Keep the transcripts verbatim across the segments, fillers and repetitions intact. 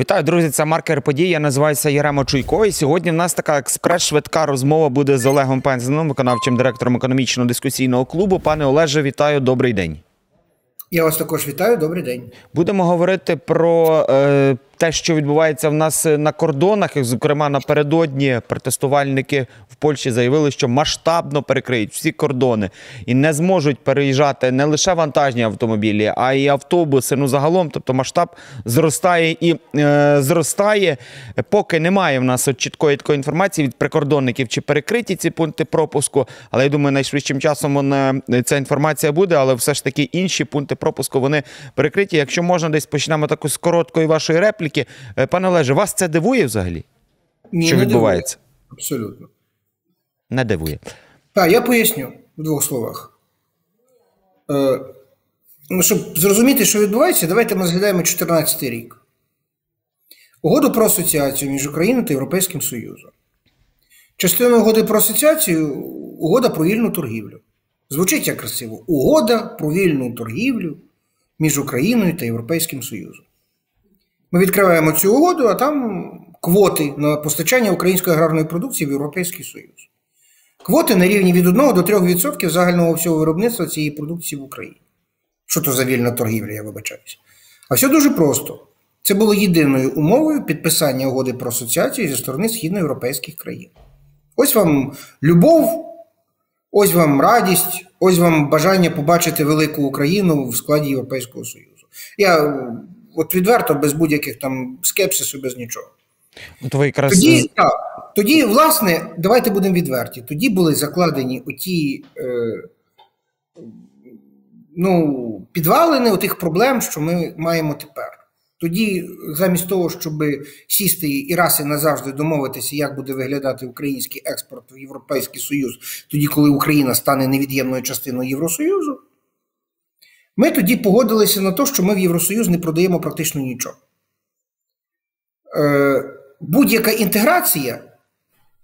Вітаю, друзі, це Маркер Події, я називаюся Ярема Чуйков, і сьогодні в нас така експрес-швидка розмова буде з Олегом Пендзином, виконавчим директором економічного дискусійного клубу. Пане Олеже, вітаю, добрий день. Я вас також вітаю, добрий день. Будемо говорити про е, те, що відбувається в нас на кордонах. І, зокрема, напередодні протестувальники в Польщі заявили, що масштабно перекриють всі кордони і не зможуть переїжджати не лише вантажні автомобілі, а й автобуси. Ну, загалом, тобто масштаб зростає і е, зростає. Поки немає в нас от чіткої такої інформації від прикордонників, чи перекриті ці пункти пропуску. Але я думаю, найшвидшим часом вона, ця інформація буде, але все ж таки інші пункти пропуску, вони перекриті. Якщо можна, десь почнемо таку з короткої вашої репліки. Пане Олеже, вас це дивує взагалі? Ні, що не відбувається? Дивує. Абсолютно. Не дивує. Так, я поясню в двох словах. Е, ну, щоб зрозуміти, що відбувається, давайте ми згадаємо чотирнадцятий рік. Угоду про асоціацію між Україною та Європейським Союзом. Частиною угоди про асоціацію – угода про вільну торгівлю. Звучить як красиво. Угода про вільну торгівлю між Україною та Європейським Союзом. Ми відкриваємо цю угоду, а там квоти на постачання української аграрної продукції в Європейський Союз. Квоти на рівні від одного до трьох відсотків загального всього виробництва цієї продукції в Україні. Що то за вільна торгівля, я вибачаюся. А все дуже просто. Це було єдиною умовою підписання угоди про асоціацію зі сторони східноєвропейських країн. Ось вам любов, ось вам радість, ось вам бажання побачити велику Україну в складі Європейського Союзу. Я от відверто, без будь-яких там скепсису, без нічого. То якраз... тоді, так, тоді, власне, давайте будемо відверті, тоді були закладені оті е, ну, підвалини отих проблем, що ми маємо тепер. Тоді, замість того, щоб сісти і раз і назавжди домовитися, як буде виглядати український експорт в Європейський Союз, тоді, коли Україна стане невід'ємною частиною Євросоюзу, ми тоді погодилися на те, що ми в Євросоюз не продаємо практично нічого. Е, будь-яка інтеграція,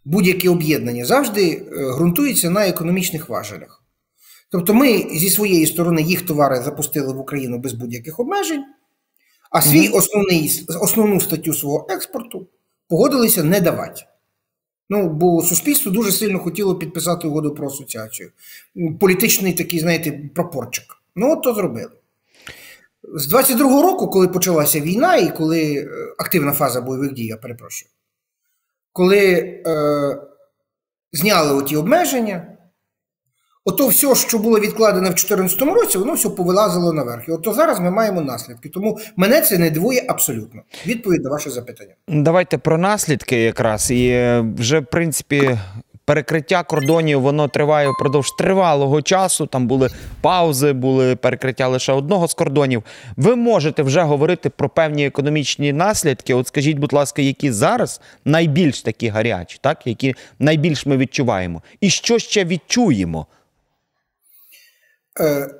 будь-яке об'єднання завжди ґрунтується на економічних важелях. Тобто ми зі своєї сторони їх товари запустили в Україну без будь-яких обмежень, а свій основний, основну статтю свого експорту погодилися не давати. Ну, бо суспільство дуже сильно хотіло підписати угоду про асоціацію. Політичний такий, знаєте, прапорчик. Ну, от то зробили. З двадцять другого року, коли почалася війна і коли активна фаза бойових дій, я перепрошую, коли е, зняли оті обмеження, ото все, що було відкладено в дві тисячі чотирнадцятому році, воно все повилазило наверх. І ото зараз ми маємо наслідки. Тому мене це не дивує абсолютно. Відповідь на ваше запитання. Давайте про наслідки якраз. І вже, в принципі... перекриття кордонів, воно триває впродовж тривалого часу, там були паузи, були перекриття лише одного з кордонів. Ви можете вже говорити про певні економічні наслідки. От скажіть, будь ласка, які зараз найбільш такі гарячі, так? Які найбільш ми відчуваємо? І що ще відчуємо? Е,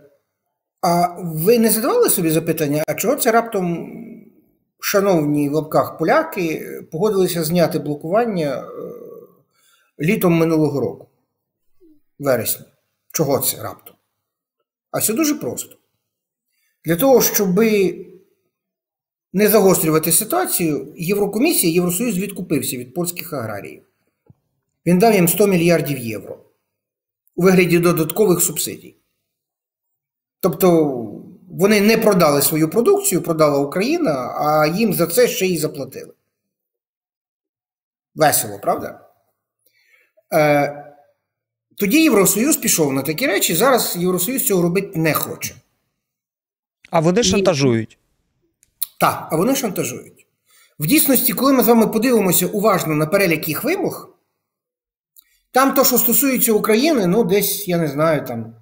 а ви не задавали собі запитання, а чого це раптом шановні в лапках поляки погодилися зняти блокування літом минулого року, вересня. Чого це раптом? А все дуже просто. Для того, щоб не загострювати ситуацію, Єврокомісія, Євросоюз відкупився від польських аграріїв. Він дав їм сто мільярдів євро у вигляді додаткових субсидій. Тобто вони не продали свою продукцію, продала Україна, а їм за це ще й заплатили. Весело, правда? Тоді Євросоюз пішов на такі речі, зараз Євросоюз цього робити не хоче. А вони шантажують. Так, а вони шантажують. В дійсності, коли ми з вами подивимося уважно на перелік їх вимог, там то, що стосується України, ну десь, я не знаю, там,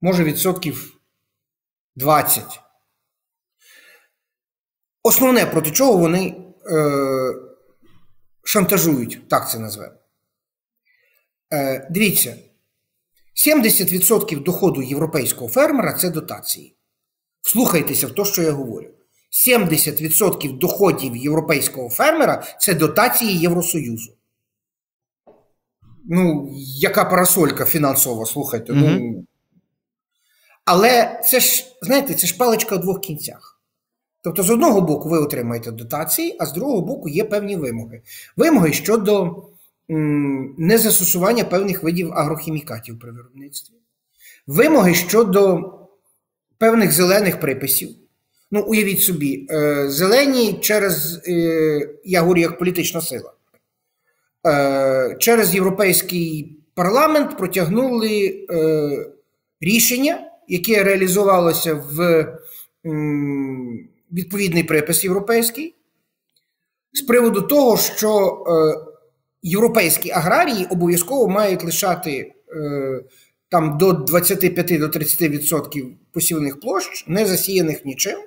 може відсотків двадцять. Основне, проти чого вони е- шантажують, так це назвемо. Дивіться, сімдесят відсотків доходу європейського фермера – це дотації. Вслухайтеся в те, що я говорю. сімдесят відсотків доходів європейського фермера – це дотації Євросоюзу. Ну, яка парасолька фінансова, слухайте. Mm-hmm. Ну. Але це ж, знаєте, це ж паличка у двох кінцях. Тобто, з одного боку, ви отримаєте дотації, а з другого боку є певні вимоги. Вимоги щодо м, незастосування певних видів агрохімікатів при виробництві. Вимоги щодо певних зелених приписів. Ну, уявіть собі, е, зелені через, е, я говорю, як політична сила, е, через Європейський парламент протягнули е, рішення, яке реалізувалося в м, відповідний припис європейський, з приводу того, що е, європейські аграрії обов'язково мають лишати е, там до двадцять п'ять до тридцяти відсотків посівних площ, не засіяних нічим,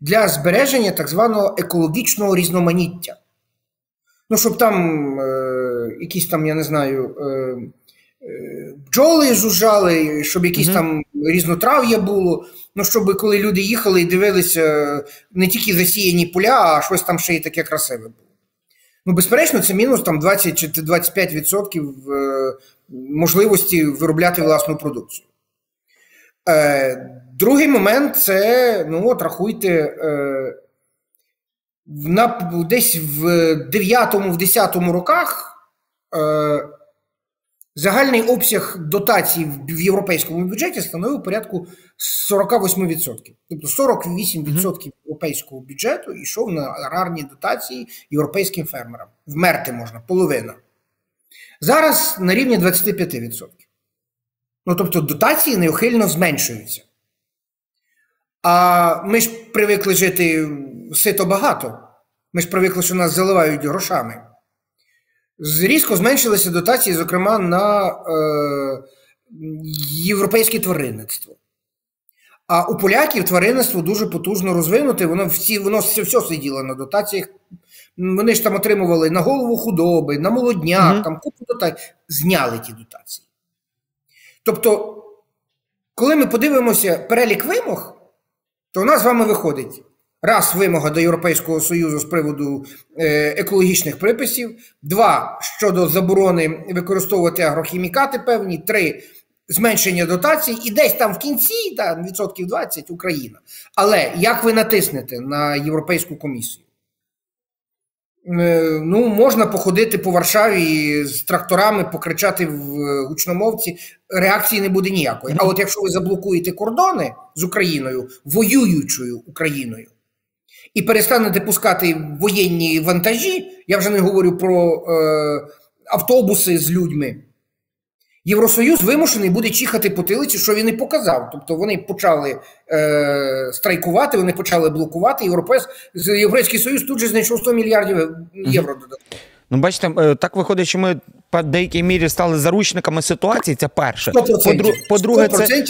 для збереження так званого екологічного різноманіття. Ну, щоб там е, якісь там, я не знаю, е, е, бджоли жужжали, щоб якісь mm-hmm. там різнотрав'я було, ну, щоб коли люди їхали і дивилися не тільки засіяні поля, а щось там ще й таке красиве було. Ну, безперечно, це мінус там двадцять чи двадцять п'ять відсотків можливості виробляти власну продукцію. Е, другий момент – це, ну, от, рахуйте, е, на, десь в дев'ятому-десятому роках е, загальний обсяг дотацій в, в європейському бюджеті становив порядку сорок вісім відсотків. Тобто сорок вісім відсотків європейського бюджету йшов на аграрні дотації європейським фермерам. Вмерти можна, половина. Зараз на рівні двадцять п'ять відсотків. Ну, тобто дотації неухильно зменшуються. А ми ж привикли жити сито багато. Ми ж привикли, що нас заливають грошами. Різко зменшилися дотації, зокрема, на е, європейське тваринництво. А у поляків тваринництво дуже потужно розвинуте, воно всі, воно все, все сиділо на дотаціях. Вони ж там отримували на голову худоби, на молодняк, mm-hmm. там купу дотацій. Зняли ті дотації. Тобто, коли ми подивимося перелік вимог, то у нас з вами виходить раз вимога до Європейського Союзу з приводу екологічних приписів, два щодо заборони використовувати агрохімікати певні, три зменшення дотацій і десь там в кінці, там, відсотків двадцять, Україна. Але як ви натиснете на Європейську комісію? Ну, можна походити по Варшаві з тракторами, покричати в гучномовці, реакції не буде ніякої. А от якщо ви заблокуєте кордони з Україною, воюючою Україною, і перестанете пускати воєнні вантажі, я вже не говорю про е, автобуси з людьми, Євросоюз вимушений буде чихати по тилиці, що він і показав. Тобто вони почали е, страйкувати, вони почали блокувати. Європейсь... Європейський Союз тут же знайшов сто мільярдів євро додатку. Ну, бачите, так виходить, що ми по деякій мірі стали заручниками ситуації, це перше. сто відсотків. По-друге, це,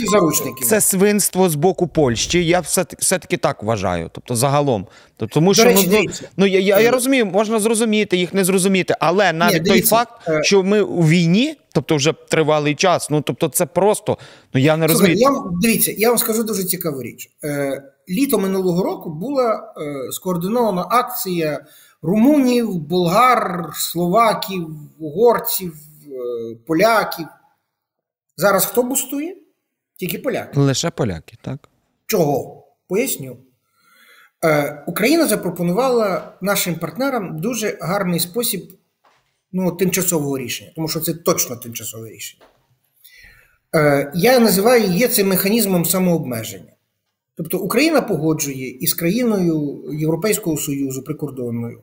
це свинство з боку Польщі, я все-таки так вважаю, тобто загалом. Тобто, тому що, речі, ну, ну, я, я, я розумію, можна зрозуміти, їх не зрозуміти, але навіть Ні, той факт, що ми у війні, тобто вже тривалий час, ну, тобто це просто, ну, я не розумію. Я, дивіться, я вам скажу дуже цікаву річ. Літо минулого року була скоординована акція румунів, болгар, словаків, угорців, поляків. Зараз хто бустує? Тільки поляки. Лише поляки, так. Чого? Поясню. Е, Україна запропонувала нашим партнерам дуже гарний спосіб, ну, тимчасового рішення. Тому що це точно тимчасове рішення. Е, я називаю її цим механізмом самообмеження. Тобто Україна погоджує із країною Європейського Союзу прикордонною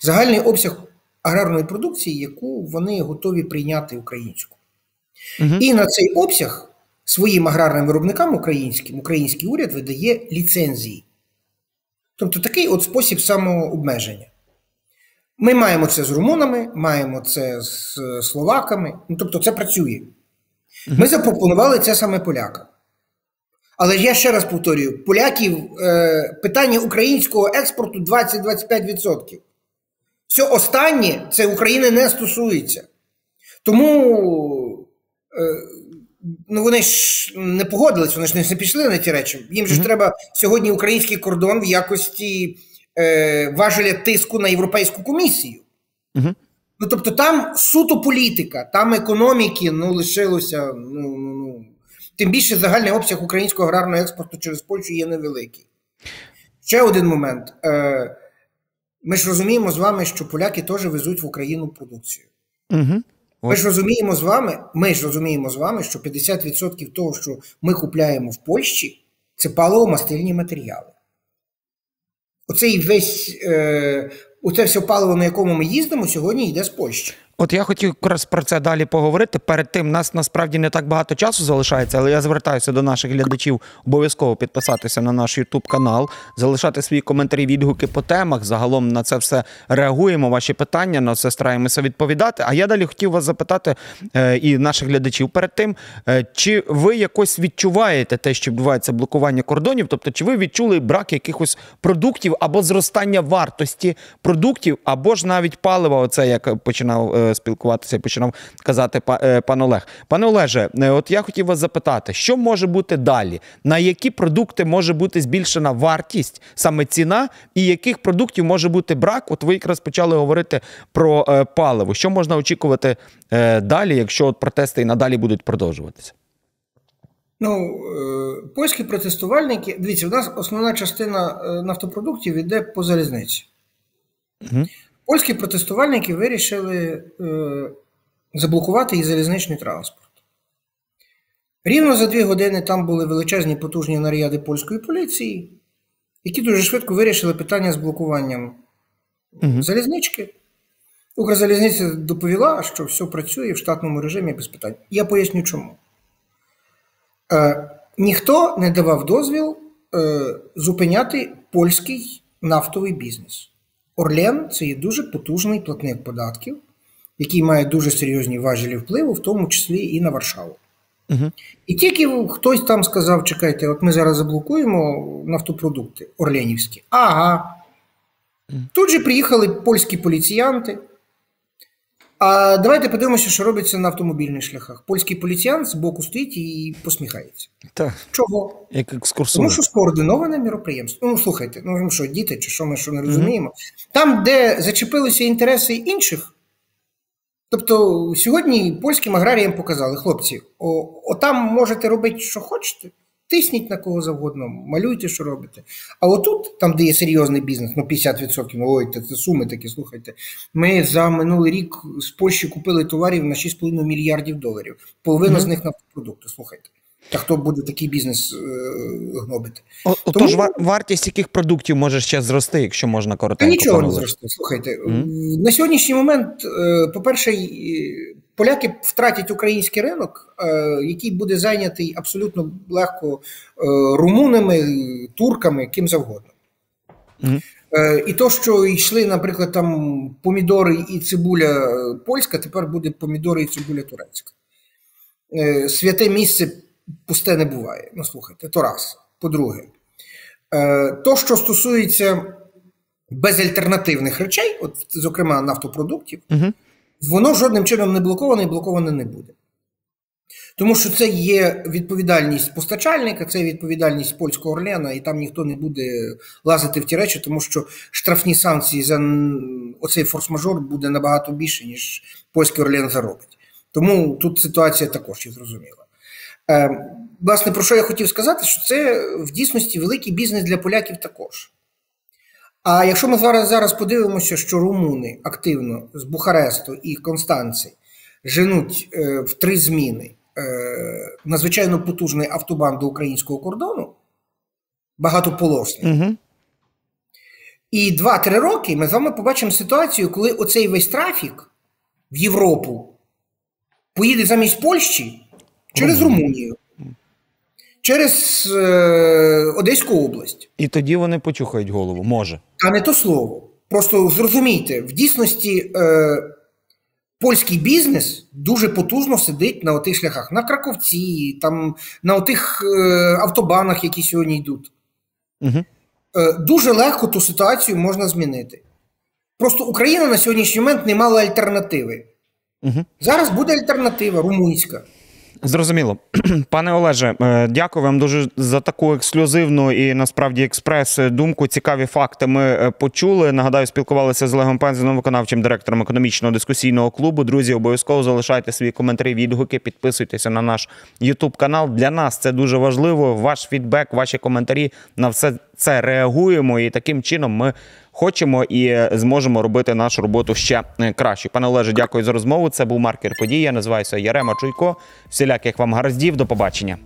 загальний обсяг аграрної продукції, яку вони готові прийняти українську. Угу. І на цей обсяг своїм аграрним виробникам українським український уряд видає ліцензії. Тобто такий от спосіб самообмеження. Ми маємо це з румунами, маємо це з словаками, ну, тобто це працює. Угу. Ми запропонували це саме полякам. Але я ще раз повторюю, поляків е, питання українського експорту двадцять-двадцять п'ять відсотків. Все останнє, це України не стосується. Тому е, ну вони ж не погодились, вони ж не пішли на ті речі. Їм же mm-hmm. ж треба сьогодні український кордон в якості е, важеля тиску на Європейську комісію. Mm-hmm. Ну тобто там суто політика, там економіки, ну лишилося, ну, ну, тим більше загальний обсяг українського аграрного експорту через Польщу є невеликий. Ще один момент. Ми ж розуміємо з вами, що поляки теж везуть в Україну продукцію. Угу. Ми ж розуміємо з вами, ми ж розуміємо з вами, що п'ятдесят відсотків того, що ми купляємо в Польщі, це паливо-мастильні матеріали. Оцей весь, е, оце все паливо, на якому ми їздимо, сьогодні йде з Польщі. От я хотів якраз про це далі поговорити. Перед тим, нас насправді не так багато часу залишається, але я звертаюся до наших глядачів обов'язково підписатися на наш YouTube-канал, залишати свої коментарі, відгуки по темах. Загалом на це все реагуємо, ваші питання, на це стараємося відповідати. А я далі хотів вас запитати е, і наших глядачів перед тим, е, чи ви якось відчуваєте те, що відбувається блокування кордонів? Тобто, чи ви відчули брак якихось продуктів або зростання вартості продуктів, або ж навіть палива, оце як починав спілкуватися і починав казати пан Олег. Пане Олеже, от я хотів вас запитати, що може бути далі? На які продукти може бути збільшена вартість, саме ціна, і яких продуктів може бути брак? От ви якраз почали говорити про паливо. Що можна очікувати далі, якщо от протести і надалі будуть продовжуватися? Ну, польські протестувальники... Дивіться, у нас основна частина нафтопродуктів йде по залізниці. Угу. Польські протестувальники вирішили е, заблокувати і залізничний транспорт. Рівно за дві години там були величезні потужні наряди польської поліції, які дуже швидко вирішили питання з блокуванням угу. залізнички. Укрзалізниця доповіла, що все працює в штатному режимі без питань. Я поясню чому. Е, ніхто не давав дозвіл е, зупиняти польський нафтовий бізнес. Орлен – це є дуже потужний платник податків, який має дуже серйозні важелі впливу, в тому числі і на Варшаву. Угу. І тільки хтось там сказав, чекайте, от ми зараз заблокуємо нафтопродукти орленівські. Ага. Угу. Тут же приїхали польські поліціянти. А давайте подивимося, що робиться на автомобільних шляхах. Польський поліціян з боку стоїть і посміхається. Так. Чого? Як екскурсовий. Тому що скоординоване міроприємство. Ну, слухайте, ну що, діти, чи що ми що не розуміємо. Mm-hmm. Там, де зачепилися інтереси інших, тобто сьогодні польським аграріям показали, хлопці, о, о там можете робити, що хочете, тисніть на кого завгодно, малюйте, що робите. А отут, там, де є серйозний бізнес, ну п'ятдесят відсотків, ну ой, це суми такі, слухайте. Ми за минулий рік з Польщі купили товарів на шість цілих п'ять десятих мільярдів доларів. Половина mm-hmm. з них нафтопродукти, слухайте. Та хто буде такий бізнес е- гнобити? О, Тому... Тож вартість яких продуктів може ще зрости, якщо можна коротенько? Та нічого не зросте, слухайте. Mm-hmm. На сьогоднішній момент, е- по-перше, е- поляки втратять український ринок, який буде зайнятий абсолютно легко румунами, турками, ким завгодно. Mm-hmm. І то, що йшли, наприклад, там помідори і цибуля польська, тепер буде помідори і цибуля турецька. Святе місце пусте не буває. Ну, слухайте, то раз. По-друге, то, що стосується безальтернативних речей, от, зокрема, нафтопродуктів, mm-hmm. воно жодним чином не блоковане і блоковане не буде. Тому що це є відповідальність постачальника, це відповідальність польського Орлена, і там ніхто не буде лазити в ті речі, тому що штрафні санкції за оцей форс-мажор буде набагато більше, ніж польський Орлен заробить. Тому тут ситуація також є зрозуміла. Е, власне, про що я хотів сказати, що це в дійсності великий бізнес для поляків також. А якщо ми зараз, зараз подивимося, що румуни активно з Бухаресту і Констанци женуть е, в три зміни е, надзвичайно потужний автобан до українського кордону, багатополосний, mm-hmm. і два-три роки ми з вами побачимо ситуацію, коли оцей весь трафік в Європу поїде замість Польщі через mm-hmm. Румунію. Через е, Одеську область. І тоді вони почухають голову, може. Та не то слово. Просто зрозумійте, в дійсності е, польський бізнес дуже потужно сидить на отих шляхах. На Краковці, там, на отих е, автобанах, які сьогодні йдуть. Угу. Е, дуже легко ту ситуацію можна змінити. Просто Україна на сьогоднішній момент не мала альтернативи. Угу. Зараз буде альтернатива румунська. Зрозуміло. Пане Олеже, дякую вам дуже за таку ексклюзивну і, насправді, експрес-думку. Цікаві факти ми почули. Нагадаю, спілкувалися з Олегом Пендзином, виконавчим директором економічного дискусійного клубу. Друзі, обов'язково залишайте свої коментарі, відгуки, підписуйтеся на наш ютуб-канал. Для нас це дуже важливо. Ваш фідбек, ваші коментарі, на все це реагуємо. І таким чином ми хочемо і зможемо робити нашу роботу ще краще. Пане Олеже, дякую за розмову. Це був Маркер Події. Я називаюся Ярема Чуйко. Всіляких вам гараздів. До побачення.